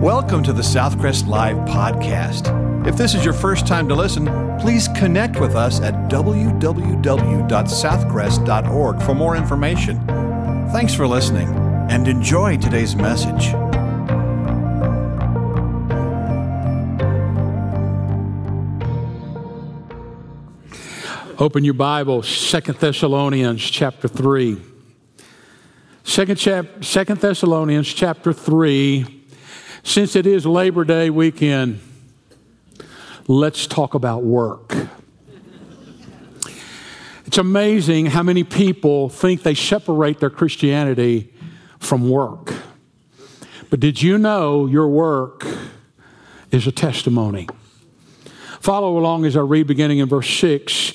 Welcome to the Southcrest Live podcast. If this is your first time to listen, please connect with us at www.southcrest.org for more information. Thanks for listening and enjoy today's message. Open your Bible, 2 Thessalonians chapter 3. 2 Thessalonians chapter 3. Since it is Labor Day weekend, let's talk about work. It's amazing how many people think they separate their Christianity from work. But did you know your work is a testimony? Follow along as I read beginning in verse 6.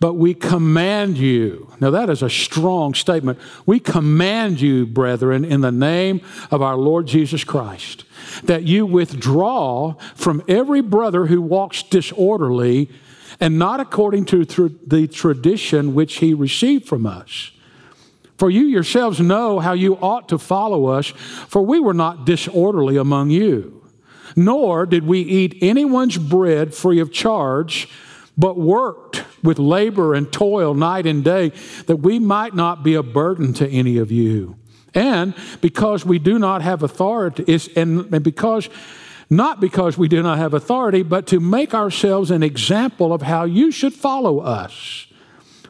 But we command you. Now that is a strong statement. We command you, brethren, in the name of our Lord Jesus Christ, that you withdraw from every brother who walks disorderly and not according to the tradition which he received from us. For you yourselves know how you ought to follow us, for we were not disorderly among you, nor did we eat anyone's bread free of charge, but worked with labor and toil night and day, that we might not be a burden to any of you. And because we do not have authority, because we do not have authority, but to make ourselves an example of how you should follow us.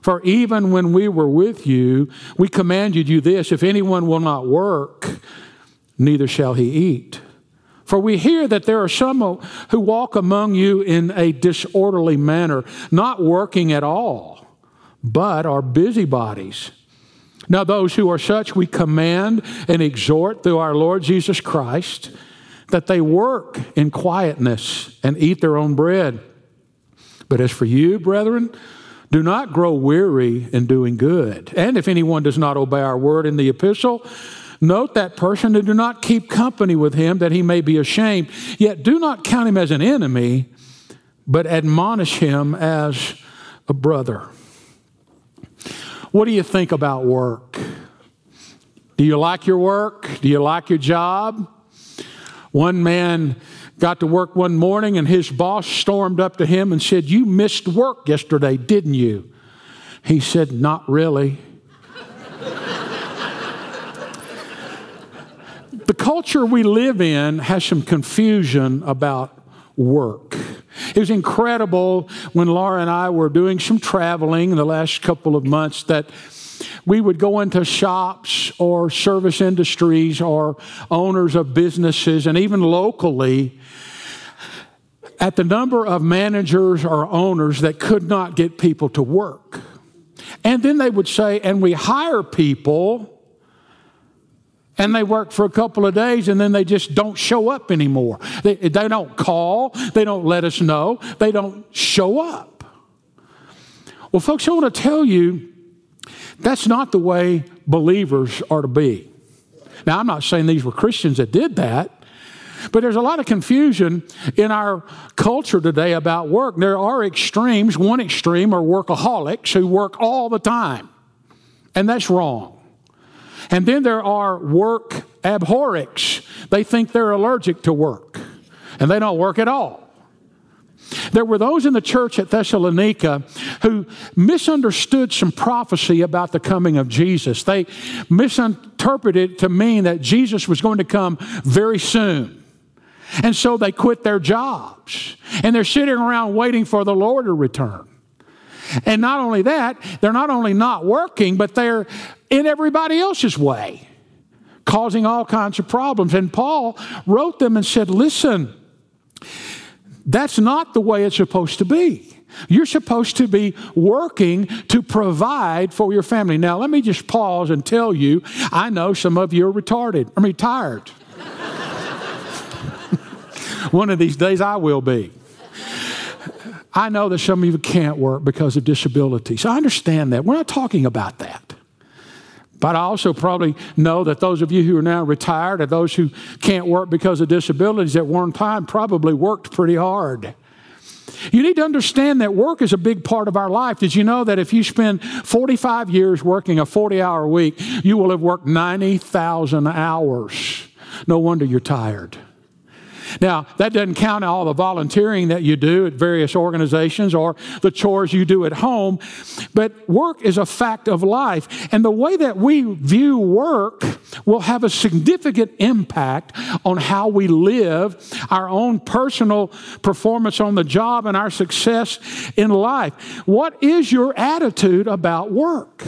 For even when we were with you, we commanded you this: if anyone will not work, neither shall he eat. For we hear that there are some who walk among you in a disorderly manner, not working at all, but are busybodies. Now those who are such we command and exhort through our Lord Jesus Christ, that they work in quietness and eat their own bread. But as for you, brethren, do not grow weary in doing good. And if anyone does not obey our word in the epistle, note that person and do not keep company with him, that he may be ashamed. Yet do not count him as an enemy, but admonish him as a brother. What do you think about work? Do you like your work? Do you like your job? One man got to work one morning and his boss stormed up to him and said, "You missed work yesterday, didn't you?" He said, "Not really." The culture we live in has some confusion about work. It was incredible when Laura and I were doing some traveling in the last couple of months that we would go into shops or service industries or owners of businesses, and even locally, at the number of managers or owners that could not get people to work. And then they would say, "And we hire people, and they work for a couple of days, and then they just don't show up anymore. They don't call. They don't let us know. They don't show up." Well, folks, I want to tell you, that's not the way believers are to be. Now, I'm not saying these were Christians that did that, but there's a lot of confusion in our culture today about work. There are extremes. One extreme are workaholics who work all the time, and that's wrong. And then there are work abhorics. They think they're allergic to work, and they don't work at all. There were those in the church at Thessalonica who misunderstood some prophecy about the coming of Jesus. They misinterpreted it to mean that Jesus was going to come very soon. And so they quit their jobs, and they're sitting around waiting for the Lord to return. And not only that, they're not only not working, but they're in everybody else's way, causing all kinds of problems. And Paul wrote them and said, "Listen, that's not the way it's supposed to be. You're supposed to be working to provide for your family." Now, let me just pause and tell you, I know some of you are retired. One of these days I will be. I know that some of you can't work because of disabilities. I understand that. We're not talking about that. But I also probably know that those of you who are now retired or those who can't work because of disabilities at one time probably worked pretty hard. You need to understand that work is a big part of our life. Did you know that if you spend 45 years working a 40-hour week, you will have worked 90,000 hours? No wonder you're tired. Now, that doesn't count all the volunteering that you do at various organizations or the chores you do at home. But work is a fact of life. And the way that we view work will have a significant impact on how we live, our own personal performance on the job, and our success in life. What is your attitude about work?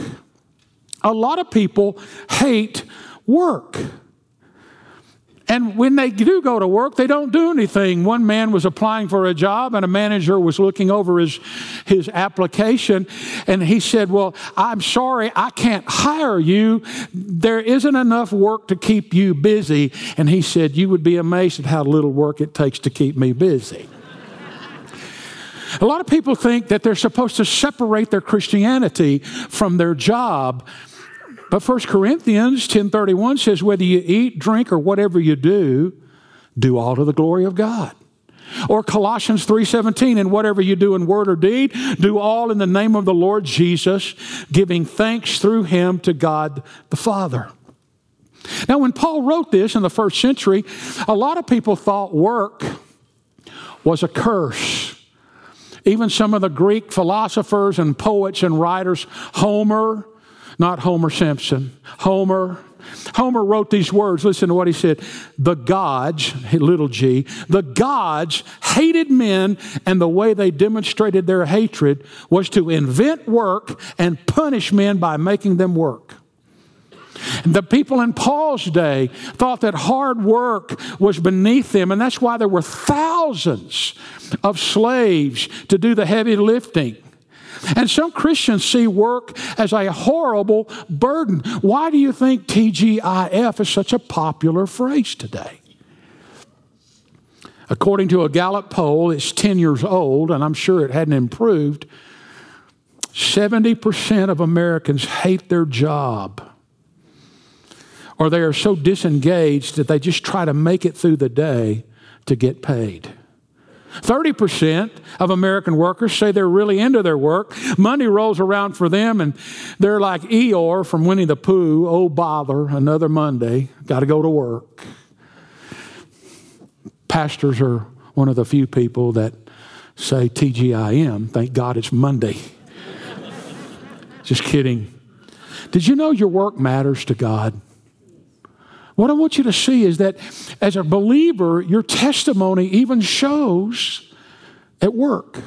A lot of people hate work. And when they do go to work, they don't do anything. One man was applying for a job, and a manager was looking over his application, and he said, well, I'm sorry, I can't hire you. There isn't enough work to keep you busy. And he said, you would be amazed at how little work it takes to keep me busy. A lot of people think that they're supposed to separate their Christianity from their job. But 1 Corinthians 10:31 says, whether you eat, drink, or whatever you do, do all to the glory of God. Or Colossians 3:17, and whatever you do in word or deed, do all in the name of the Lord Jesus, giving thanks through Him to God the Father. Now, when Paul wrote this in the first century, a lot of people thought work was a curse. Even some of the Greek philosophers and poets and writers, Homer, not Homer Simpson. Homer wrote these words. Listen to what he said. The gods, little g, the gods hated men, and the way they demonstrated their hatred was to invent work and punish men by making them work. The people in Paul's day thought that hard work was beneath them, and that's why there were thousands of slaves to do the heavy lifting. And some Christians see work as a horrible burden. Why do you think TGIF is such a popular phrase today? According to a Gallup poll, it's 10 years old, and I'm sure it hadn't improved. 70% of Americans hate their job, or they are so disengaged that they just try to make it through the day to get paid. 30% of American workers say they're really into their work. Monday rolls around for them, and they're like Eeyore from Winnie the Pooh. Oh, bother, another Monday. Got to go to work. Pastors are one of the few people that say TGIM. Thank God it's Monday. Just kidding. Did you know your work matters to God? What I want you to see is that as a believer, your testimony even shows at work.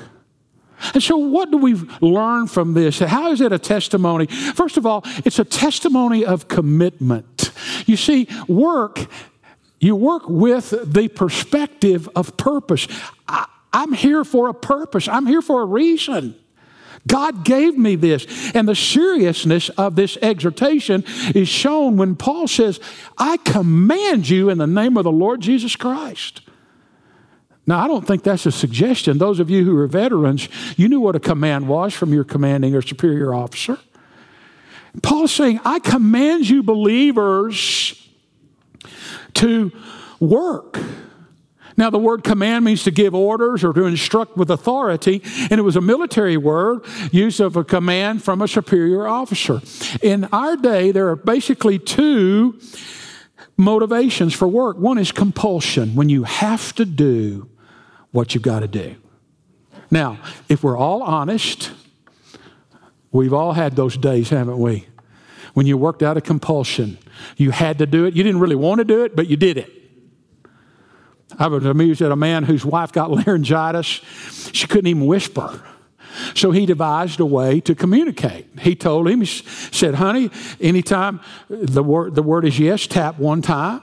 And so what do we learn from this? How is it a testimony? First of all, it's a testimony of commitment. You see, you work with the perspective of purpose. I'm here for a purpose. I'm here for a reason. God gave me this. And the seriousness of this exhortation is shown when Paul says, I command you in the name of the Lord Jesus Christ. Now, I don't think that's a suggestion. Those of you who are veterans, you knew what a command was from your commanding or superior officer. Paul's saying, I command you believers to work. Now, the word command means to give orders or to instruct with authority, and it was a military word, use of a command from a superior officer. In our day, there are basically two motivations for work. One is compulsion, when you have to do what you've got to do. Now, if we're all honest, we've all had those days, haven't we? When you worked out a compulsion, you had to do it. You didn't really want to do it, but you did it. I was amused at a man whose wife got laryngitis. She couldn't even whisper. So he devised a way to communicate. He told him, he said, honey, anytime the word is yes, tap one time.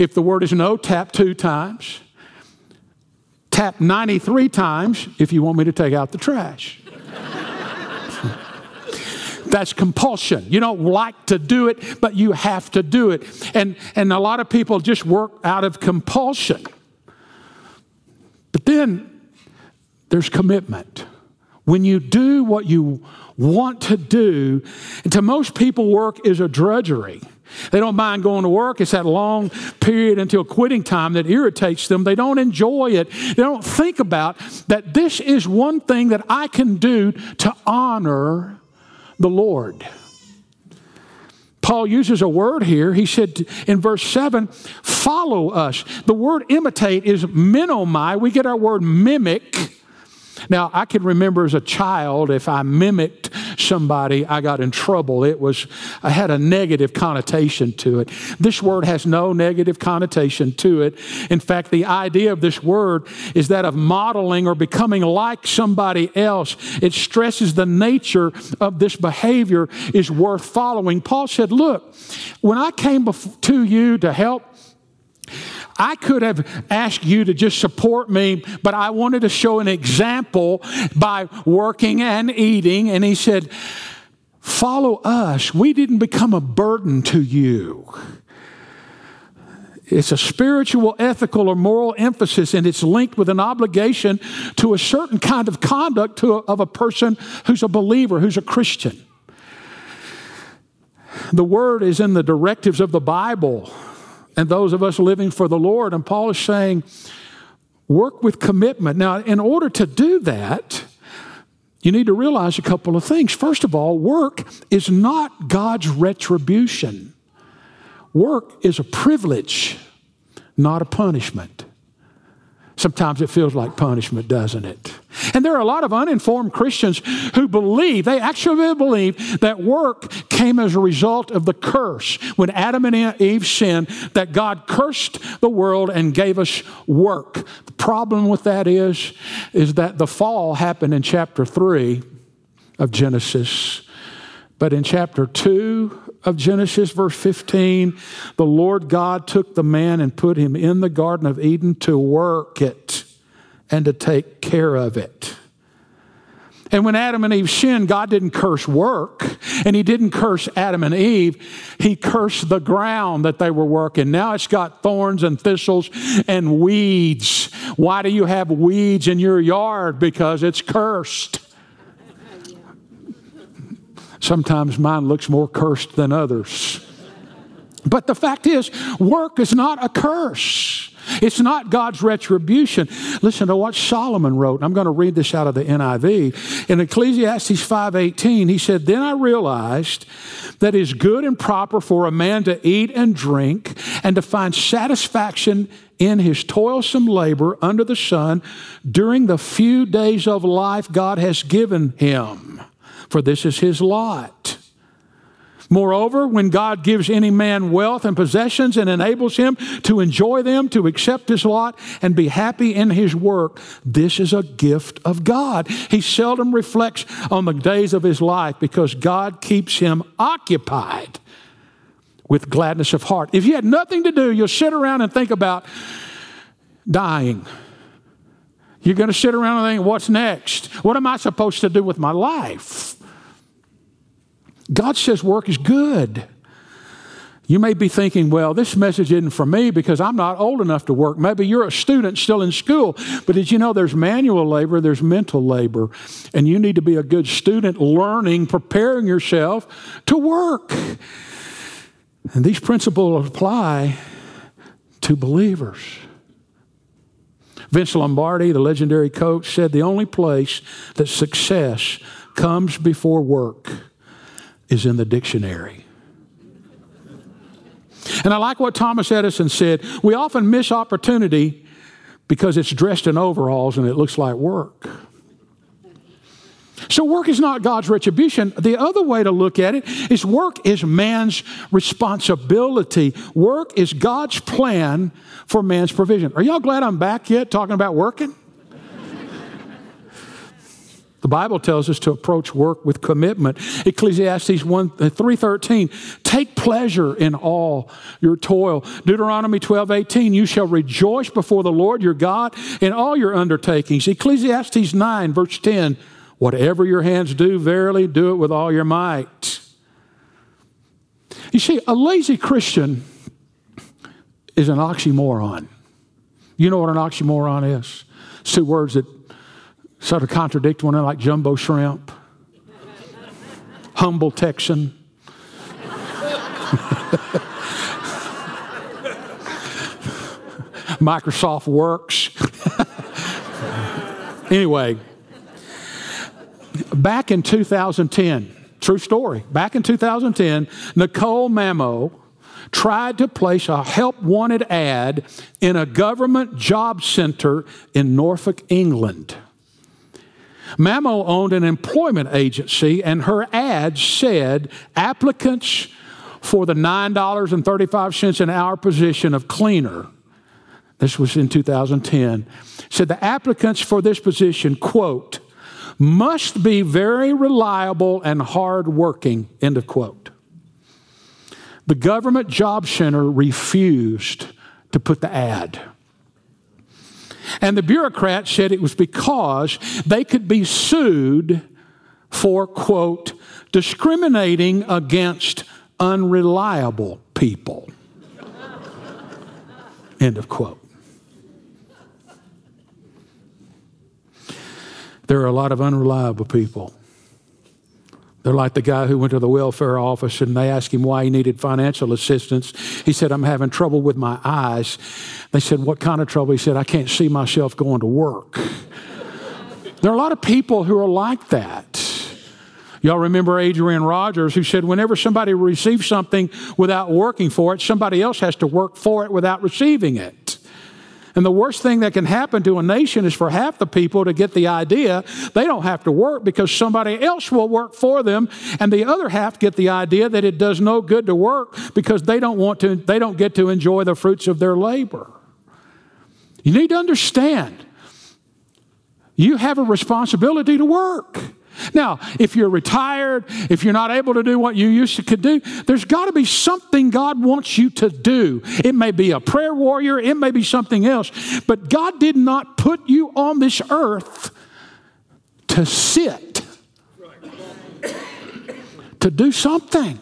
If the word is no, tap two times. Tap 93 times if you want me to take out the trash. That's compulsion. You don't like to do it, but you have to do it. And a lot of people just work out of compulsion. But then there's commitment. When you do what you want to do, and to most people, work is a drudgery. They don't mind going to work. It's that long period until quitting time that irritates them. They don't enjoy it. They don't think about that this is one thing that I can do to honor the Lord. Paul uses a word here. He said in verse 7, follow us. The word imitate is menomai. We get our word mimic. Now, I can remember as a child, if I mimicked somebody, I got in trouble. I had a negative connotation to it. This word has no negative connotation to it. In fact, the idea of this word is that of modeling or becoming like somebody else. It stresses the nature of this behavior is worth following. Paul said, look, when I came to you to help, I could have asked you to just support me, but I wanted to show an example by working and eating. And he said, follow us. We didn't become a burden to you. It's a spiritual, ethical, or moral emphasis, and it's linked with an obligation to a certain kind of conduct of a person who's a believer, who's a Christian. The word is in the directives of the Bible and those of us living for the Lord. And Paul is saying, work with commitment. Now, in order to do that, you need to realize a couple of things. First of all, work is not God's retribution. Work is a privilege, not a punishment. Sometimes it feels like punishment, doesn't it? And there are a lot of uninformed Christians who believe, they actually believe, that work came as a result of the curse. When Adam and Eve sinned, that God cursed the world and gave us work. The problem with that is that the fall happened in chapter 3 of Genesis. But in chapter 2 of Genesis, verse 15, the Lord God took the man and put him in the Garden of Eden to work it and to take care of it. And when Adam and Eve sinned, God didn't curse work, and He didn't curse Adam and Eve. He cursed the ground that they were working. Now it's got thorns and thistles and weeds. Why do you have weeds in your yard? Because it's cursed. Sometimes mine looks more cursed than others. But the fact is, work is not a curse. It's not God's retribution. Listen to what Solomon wrote. I'm going to read this out of the NIV. In Ecclesiastes 5:18, he said, then I realized that it is good and proper for a man to eat and drink and to find satisfaction in his toilsome labor under the sun during the few days of life God has given him. For this is his lot. Moreover, when God gives any man wealth and possessions and enables him to enjoy them, to accept his lot, and be happy in his work, this is a gift of God. He seldom reflects on the days of his life because God keeps him occupied with gladness of heart. If you had nothing to do, you'll sit around and think about dying. You're going to sit around and think, what's next? What am I supposed to do with my life? God says work is good. You may be thinking, well, this message isn't for me because I'm not old enough to work. Maybe you're a student still in school. But did you know there's manual labor, there's mental labor. And you need to be a good student learning, preparing yourself to work. And these principles apply to believers. Vince Lombardi, the legendary coach, said the only place that success comes before work is in the dictionary. And I like what Thomas Edison said. We often miss opportunity because it's dressed in overalls and it looks like work. So work is not God's retribution. The other way to look at it is work is man's responsibility. Work is God's plan for man's provision. Are y'all glad I'm back yet talking about working? The Bible tells us to approach work with commitment. Ecclesiastes 3:13, take pleasure in all your toil. Deuteronomy 12:18, you shall rejoice before the Lord your God in all your undertakings. Ecclesiastes 9:10, whatever your hands do, verily do it with all your might. You see, a lazy Christian is an oxymoron. You know what an oxymoron is? It's two words that sort of contradict one another, like jumbo shrimp, humble Texan. Microsoft works. Anyway. Back in 2010, True story. Back in 2010, Nicole Mammo tried to place a help wanted ad in a government job center in Norfolk, England. Mammo owned an employment agency, and her ad said, applicants for the $9.35 an hour position of cleaner. This was in 2010. Said the applicants for this position, quote, must be very reliable and hardworking, end of quote. The government job center refused to put the ad. And the bureaucrat said it was because they could be sued for, quote, discriminating against unreliable people, end of quote. There are a lot of unreliable people. They're like the guy who went to the welfare office and they asked him why he needed financial assistance. He said, I'm having trouble with my eyes. They said, what kind of trouble? He said, I can't see myself going to work. There are a lot of people who are like that. Y'all remember Adrian Rogers, who said, whenever somebody receives something without working for it, somebody else has to work for it without receiving it. And the worst thing that can happen to a nation is for half the people to get the idea they don't have to work because somebody else will work for them, and the other half get the idea that it does no good to work because they don't get to enjoy the fruits of their labor. You need to understand, you have a responsibility to work. Now, if you're retired, if you're not able to do what you used to could do, there's got to be something God wants you to do. It may be a prayer warrior. It may be something else. But God did not put you on this earth to sit, to do something.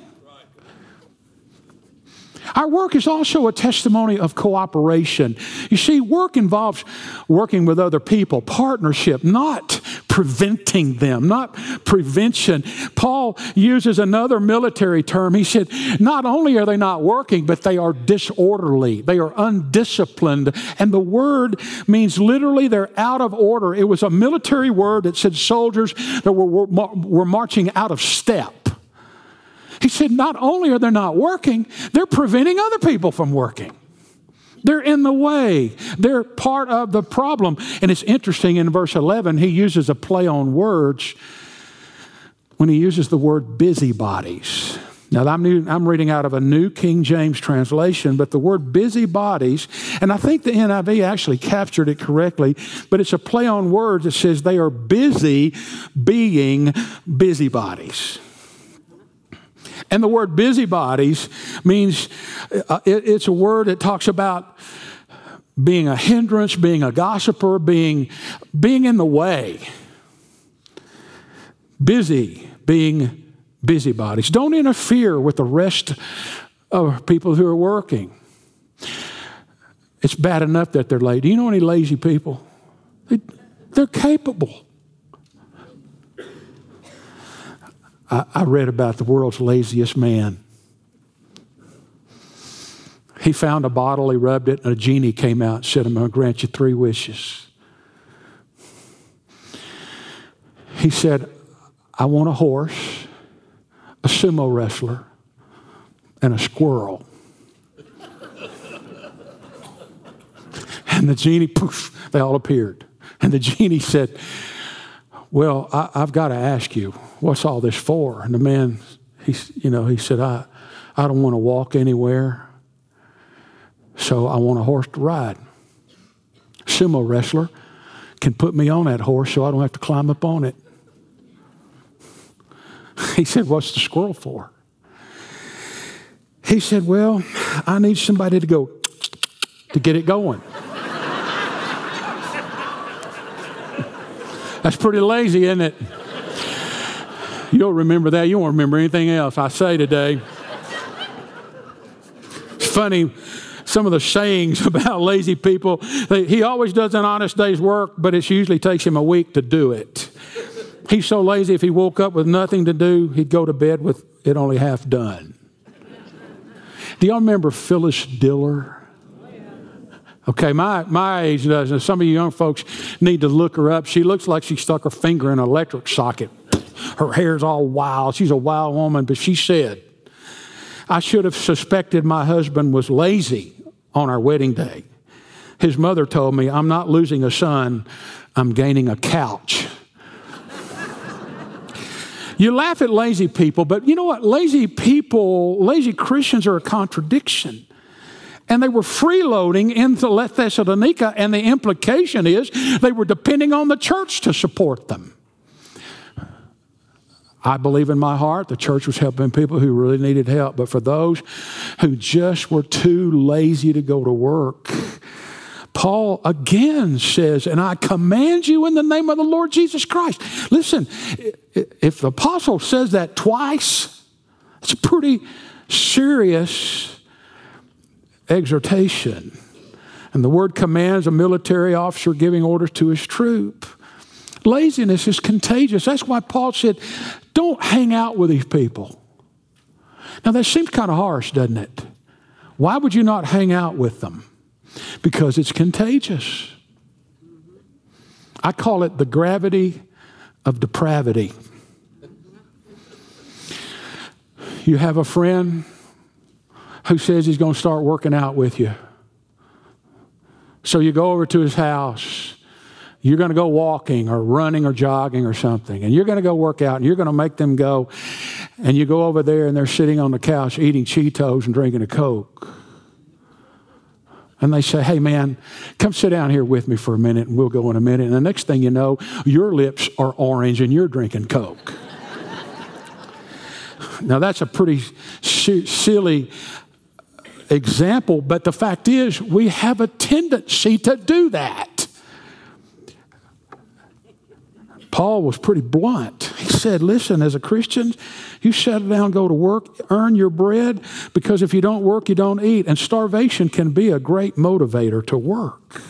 Our work is also a testimony of cooperation. You see, work involves working with other people, partnership, not preventing them, not prevention. Paul uses another military term. He said, not only are they not working, but they are disorderly. They are undisciplined. And the word means literally they're out of order. It was a military word that said soldiers that were marching out of step. He said, not only are they not working, they're preventing other people from working. They're in the way. They're part of the problem. And it's interesting, in verse 11, he uses a play on words when he uses the word busybodies. Now, I'm reading out of a New King James translation, but the word busybodies, and I think the NIV actually captured it correctly, but it's a play on words that says they are busy being busybodies. And the word busybodies means, it's a word that talks about being a hindrance, being a gossiper, being in the way. Busy, being busybodies. Don't interfere with the rest of people who are working. It's bad enough that they're lazy. Do you know any lazy people? They're capable. I read about the world's laziest man. He found a bottle, he rubbed it, and a genie came out and said, I'm going to grant you 3 wishes. He said, I want a horse, a sumo wrestler, and a squirrel. And the genie, poof, they all appeared. And the genie said, well, I've got to ask you, what's all this for? And the man, he said, I don't want to walk anywhere, so I want a horse to ride. Sumo wrestler can put me on that horse so I don't have to climb up on it. He said, what's the squirrel for? He said, well, I need somebody to go to get it going. That's pretty lazy, isn't it? You don't remember that. You won't remember anything else I say today. It's funny, some of the sayings about lazy people. He always does an honest day's work, but it usually takes him a week to do it. He's so lazy, if he woke up with nothing to do, he'd go to bed with it only half done. Do y'all remember Phyllis Diller? Okay, my age doesn't. Some of you young folks need to look her up. She looks like she stuck her finger in an electric socket. Her hair's all wild. She's a wild woman. But she said, I should have suspected my husband was lazy on our wedding day. His mother told me, I'm not losing a son, I'm gaining a couch. You laugh at lazy people, but you know what? Lazy people, lazy Christians are a contradiction. And they were freeloading into Thessalonica, and the implication is they were depending on the church to support them. I believe in my heart the church was helping people who really needed help, but for those who just were too lazy to go to work, Paul again says, and I command you in the name of the Lord Jesus Christ. Listen, if the apostle says that twice, it's a pretty serious exhortation. And the word commands a military officer giving orders to his troop. Laziness is contagious. That's why Paul said, don't hang out with these people. Now that seems kind of harsh, doesn't it? Why would you not hang out with them? Because it's contagious. I call it the gravity of depravity. You have a friend who says he's going to start working out with you. So you go over to his house. You're going to go walking or running or jogging or something. And you're going to go work out and you're going to make them go. And you go over there and they're sitting on the couch eating Cheetos and drinking a Coke. And they say, hey, man, come sit down here with me for a minute and we'll go in a minute. And the next thing you know, your lips are orange and you're drinking Coke. Now, that's a pretty silly example, but the fact is we have a tendency to do that. Paul was pretty blunt. He said, listen, as a Christian, you settle down, go to work, earn your bread, because if you don't work, you don't eat. And starvation can be a great motivator to work.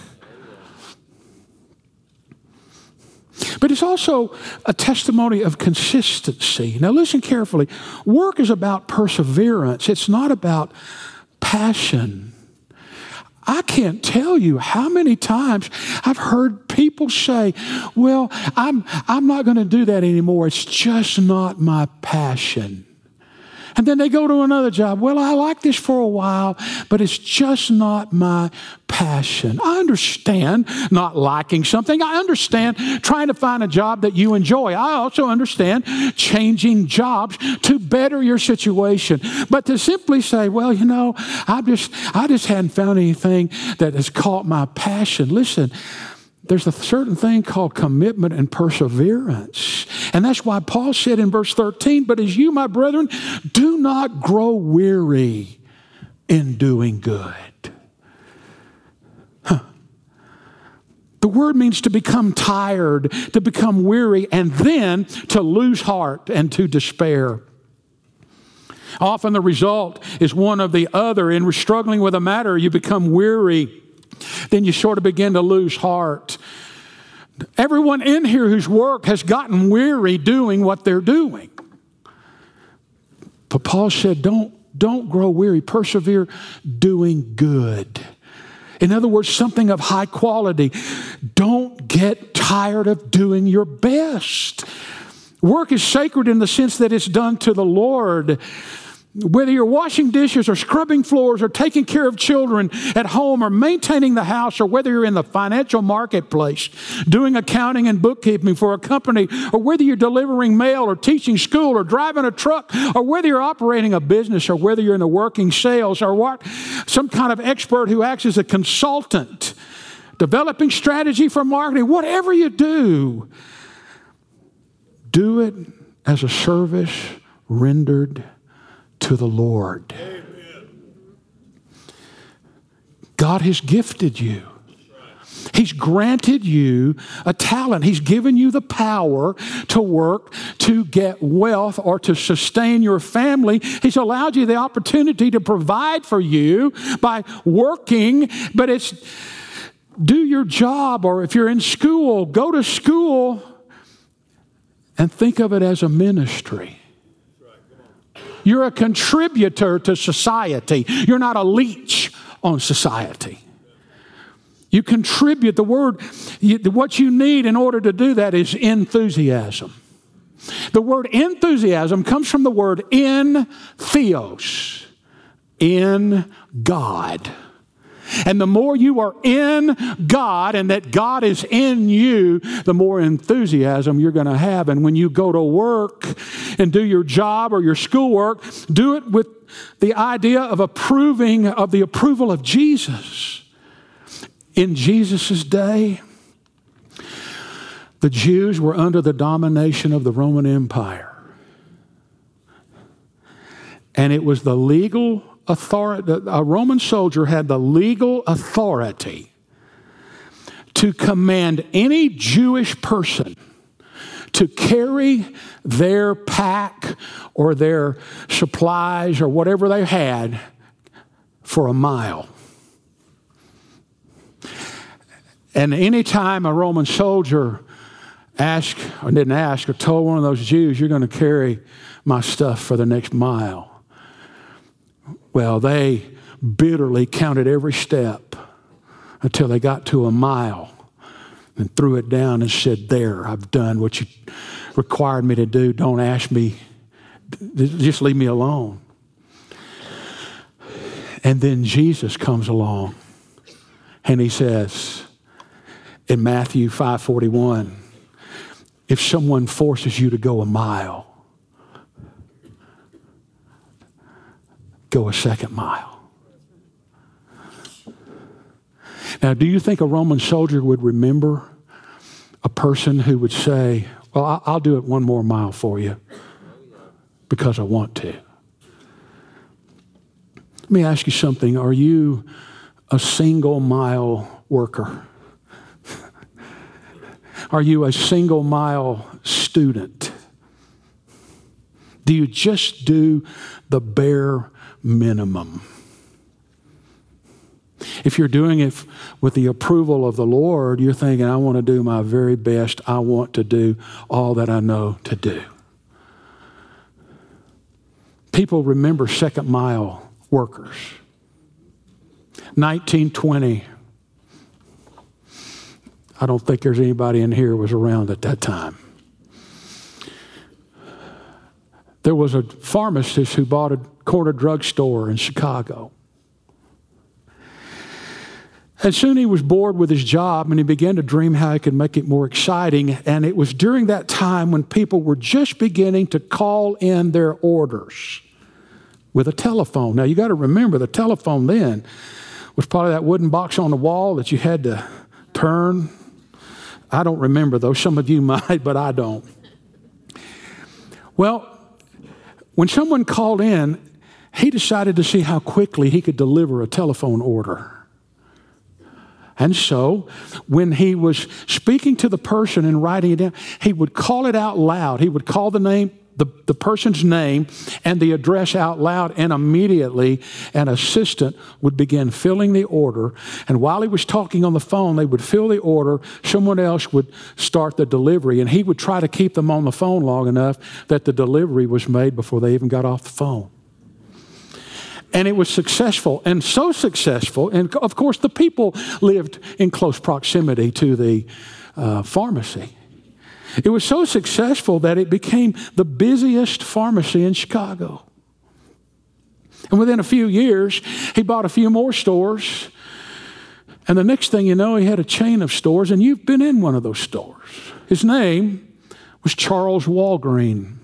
But it's also a testimony of consistency. Now listen carefully. Work is about perseverance. It's not about passion. I can't tell you how many times I've heard people say, well, I'm not going to do that anymore. It's just not my passion. And then they go to another job. Well, I like this for a while, but it's just not my passion. I understand not liking something. I understand trying to find a job that you enjoy. I also understand changing jobs to better your situation. But to simply say, well, you know, I just hadn't found anything that has caught my passion. Listen, there's a certain thing called commitment and perseverance. And that's why Paul said in verse 13, but as you, my brethren, do not grow weary in doing good. The word means to become tired, to become weary, and then to lose heart and to despair. Often the result is one of the other. In struggling with a matter, you become weary. Then you sort of begin to lose heart. Everyone in here whose work has gotten weary doing what they're doing. But Paul said, don't grow weary. Persevere doing good. In other words, something of high quality. Don't get tired of doing your best. Work is sacred in the sense that it's done to the Lord. Whether you're washing dishes or scrubbing floors or taking care of children at home or maintaining the house, or whether you're in the financial marketplace doing accounting and bookkeeping for a company, or whether you're delivering mail or teaching school or driving a truck, or whether you're operating a business, or whether you're in the working sales or what, some kind of expert who acts as a consultant, developing strategy for marketing, whatever you do, do it as a service rendered to the Lord. Amen. God has gifted you. He's granted you a talent. He's given you the power to work, to get wealth, or to sustain your family. He's allowed you the opportunity to provide for you by working, but it's do your job, or if you're in school, go to school and think of it as a ministry. You're a contributor to society. You're not a leech on society. You contribute. The word, what you need in order to do that is enthusiasm. The word enthusiasm comes from the word en theos, in God. And the more you are in God and that God is in you, the more enthusiasm you're going to have. And when you go to work and do your job or your schoolwork, do it with the idea of approving of the approval of Jesus. In Jesus' day, the Jews were under the domination of the Roman Empire. And it was the legal authority. A Roman soldier had the legal authority to command any Jewish person to carry their pack or their supplies or whatever they had for a mile. And any time a Roman soldier asked or didn't ask or told one of those Jews, "You're going to carry my stuff for the next mile," well, they bitterly counted every step until they got to a mile and threw it down and said, "There, I've done what you required me to do. Don't ask me. Just leave me alone." And then Jesus comes along and he says in Matthew 5:41, "If someone forces you to go a mile, go a second mile." Now, do you think a Roman soldier would remember a person who would say, "Well, I'll do it one more mile for you because I want to"? Let me ask you something. Are you a single mile worker? Are you a single mile student? Do you just do the bare minimum? If you're doing it with the approval of the Lord, you're thinking, "I want to do my very best. I want to do all that I know to do." People remember second mile workers. 1920. I don't think there's anybody in here who was around at that time. There was a pharmacist who bought a corner drugstore in Chicago. And soon he was bored with his job and he began to dream how he could make it more exciting. And it was during that time when people were just beginning to call in their orders with a telephone. Now, you got to remember, the telephone then was probably that wooden box on the wall that you had to turn. I don't remember, though. Some of you might, but I don't. Well, when someone called in, he decided to see how quickly he could deliver a telephone order. And so, when he was speaking to the person and writing it down, he would call it out loud. He would call the name, the person's name and the address out loud, and immediately an assistant would begin filling the order. And while he was talking on the phone, they would fill the order. Someone else would start the delivery, and he would try to keep them on the phone long enough that the delivery was made before they even got off the phone. And it was successful, and so successful. And of course, the people lived in close proximity to the pharmacy. It was so successful that it became the busiest pharmacy in Chicago. And within a few years, he bought a few more stores. And the next thing you know, he had a chain of stores, and you've been in one of those stores. His name was Charles Walgreen.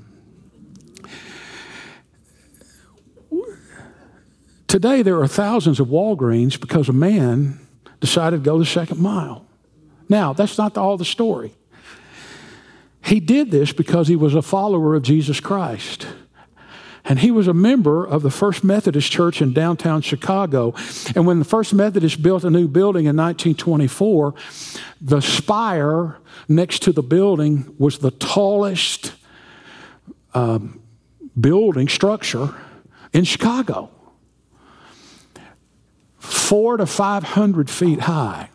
Today, there are thousands of Walgreens because a man decided to go the second mile. Now, that's not all the story. He did this because he was a follower of Jesus Christ. And he was a member of the First Methodist Church in downtown Chicago. And when the First Methodist built a new building in 1924, the spire next to the building was the tallest building structure in Chicago. 400 to 500 feet high.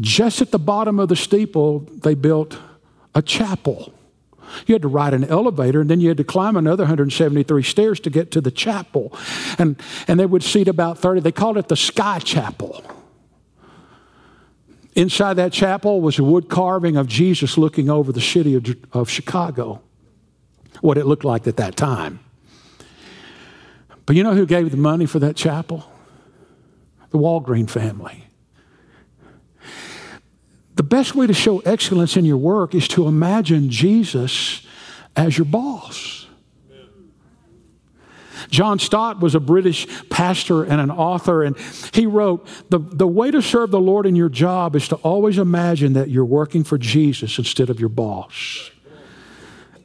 Just at the bottom of the steeple, they built a chapel. You had to ride an elevator, and then you had to climb another 173 stairs to get to the chapel. And they would seat about 30. They called it the Sky Chapel. Inside that chapel was a wood carving of Jesus looking over the city of Chicago, what it looked like at that time. But you know who gave the money for that chapel? The Walgreen family. The best way to show excellence in your work is to imagine Jesus as your boss. John Stott was a British pastor and an author, and he wrote, the way to serve the Lord in your job is to always imagine that you're working for Jesus instead of your boss.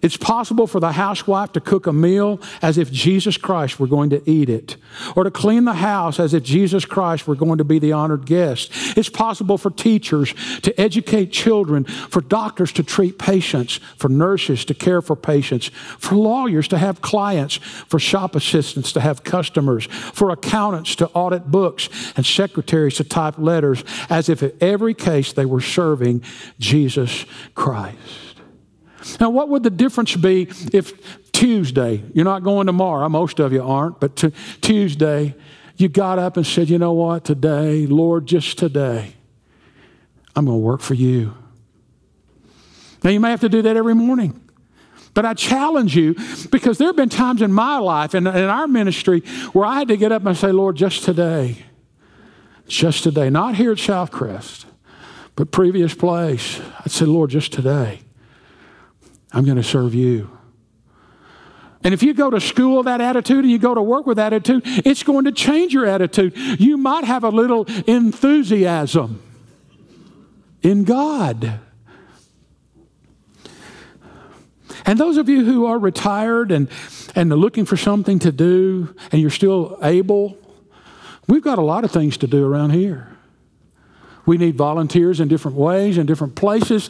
It's possible for the housewife to cook a meal as if Jesus Christ were going to eat it, or to clean the house as if Jesus Christ were going to be the honored guest. It's possible for teachers to educate children, for doctors to treat patients, for nurses to care for patients, for lawyers to have clients, for shop assistants to have customers, for accountants to audit books, and secretaries to type letters, as if in every case they were serving Jesus Christ. Now, what would the difference be if Tuesday, you're not going tomorrow, most of you aren't, but Tuesday, you got up and said, you know what, today, Lord, just today, I'm going to work for you. Now, you may have to do that every morning, but I challenge you, because there have been times in my life and in our ministry where I had to get up and say, Lord, just today, not here at Southcrest, but previous place. I'd say, Lord, just today, I'm going to serve you. And if you go to school with that attitude and you go to work with that attitude, it's going to change your attitude. You might have a little enthusiasm in God. And those of you who are retired and looking for something to do and you're still able, we've got a lot of things to do around here. We need volunteers in different ways, in different places.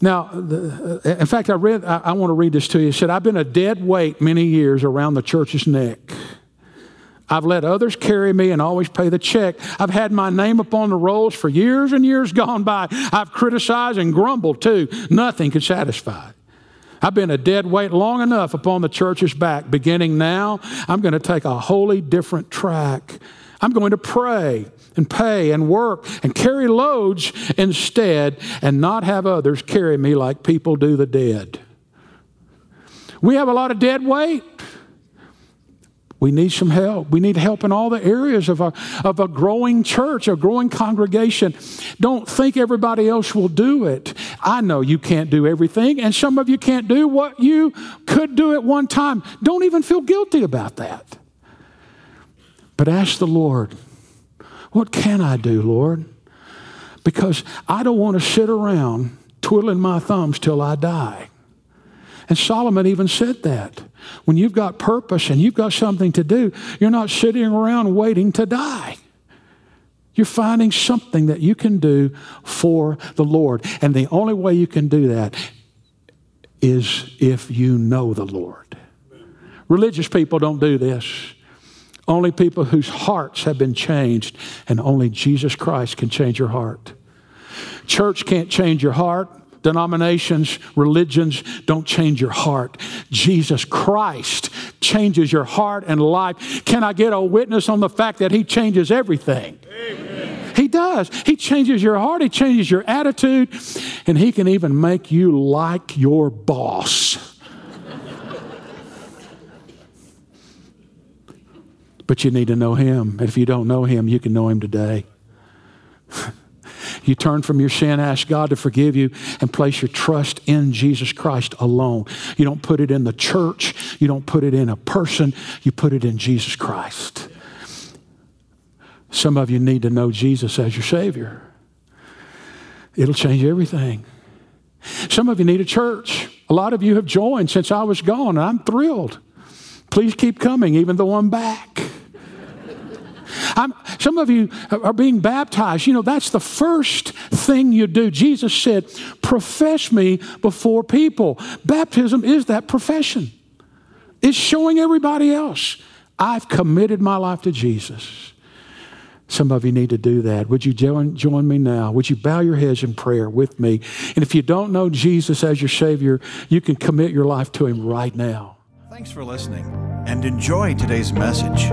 Now, in fact, I want to read this to you. It said, I've been a dead weight many years around the church's neck. I've let others carry me and always pay the check. I've had my name upon the rolls for years and years gone by. I've criticized and grumbled too. Nothing could satisfy. I've been a dead weight long enough upon the church's back. Beginning now, I'm going to take a wholly different track. I'm going to pray and pay and work and carry loads instead and not have others carry me like people do the dead. We have a lot of dead weight. We need some help. We need help in all the areas of a growing church, a growing congregation. Don't think everybody else will do it. I know you can't do everything, and some of you can't do what you could do at one time. Don't even feel guilty about that. But ask the Lord, what can I do, Lord? Because I don't want to sit around twiddling my thumbs till I die. And Solomon even said that. When you've got purpose and you've got something to do, you're not sitting around waiting to die. You're finding something that you can do for the Lord. And the only way you can do that is if you know the Lord. Religious people don't do this. Only people whose hearts have been changed, and only Jesus Christ can change your heart. Church can't change your heart. Denominations, religions don't change your heart. Jesus Christ changes your heart and life. Can I get a witness on the fact that He changes everything? Amen. He does. He changes your heart. He changes your attitude. And He can even make you like your boss. But you need to know Him. If you don't know Him, you can know Him today. You turn from your sin, ask God to forgive you, and place your trust in Jesus Christ alone. You don't put it in the church. You don't put it in a person. You put it in Jesus Christ. Some of you need to know Jesus as your Savior. It'll change everything. Some of you need a church. A lot of you have joined since I was gone, and I'm thrilled. Please keep coming, even though I'm back. Some of you are being baptized. You know, that's the first thing you do. Jesus said, profess me before people. Baptism is that profession. It's showing everybody else, I've committed my life to Jesus. Some of you need to do that. Would you join me now? Would you bow your heads in prayer with me? And if you don't know Jesus as your Savior, you can commit your life to Him right now. Thanks for listening and enjoy today's message.